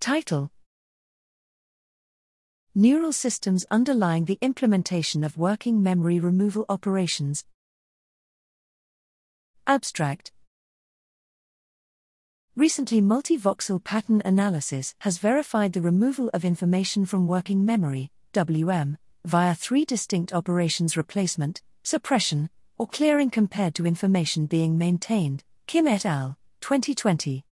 Title: Neural systems underlying the implementation of working memory removal operations. Abstract: Recently, multi-voxel pattern analysis has verified the removal of information from working memory (WM) via three distinct operations: replacement, suppression, or clearing, compared to information being maintained. Kim et al., 2020.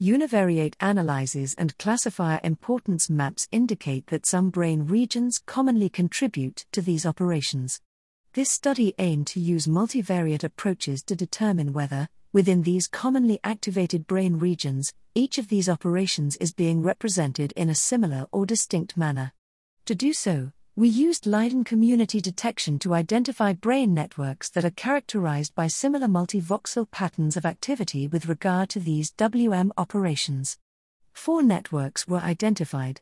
Univariate analyses and classifier importance maps indicate that some brain regions commonly contribute to these operations. This study aimed to use multivariate approaches to determine whether, within these commonly activated brain regions, each of these operations is being represented in a similar or distinct manner. To do so, we used Leiden community detection to identify brain networks that are characterized by similar multivoxel patterns of activity with regard to these WM operations. 4 networks were identified.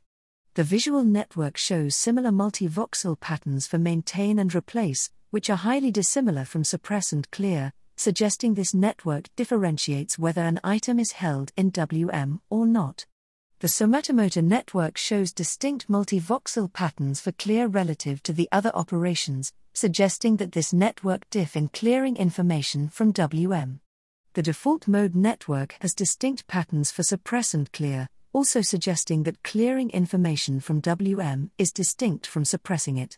The visual network shows similar multivoxel patterns for maintain and replace, which are highly dissimilar from suppress and clear, suggesting this network differentiates whether an item is held in WM or not. The somatomotor network shows distinct multivoxel patterns for clear relative to the other operations, suggesting that this network differs in clearing information from WM. The default mode network has distinct patterns for suppress and clear, also suggesting that clearing information from WM is distinct from suppressing it.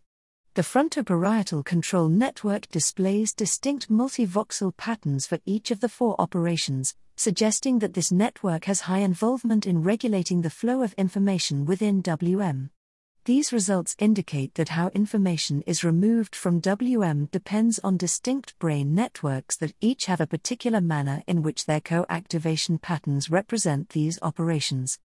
The frontoparietal control network displays distinct multivoxel patterns for each of the 4 operations, suggesting that this network has high involvement in regulating the flow of information within WM. These results indicate that how information is removed from WM depends on distinct brain networks that each have a particular manner in which their co-activation patterns represent these operations.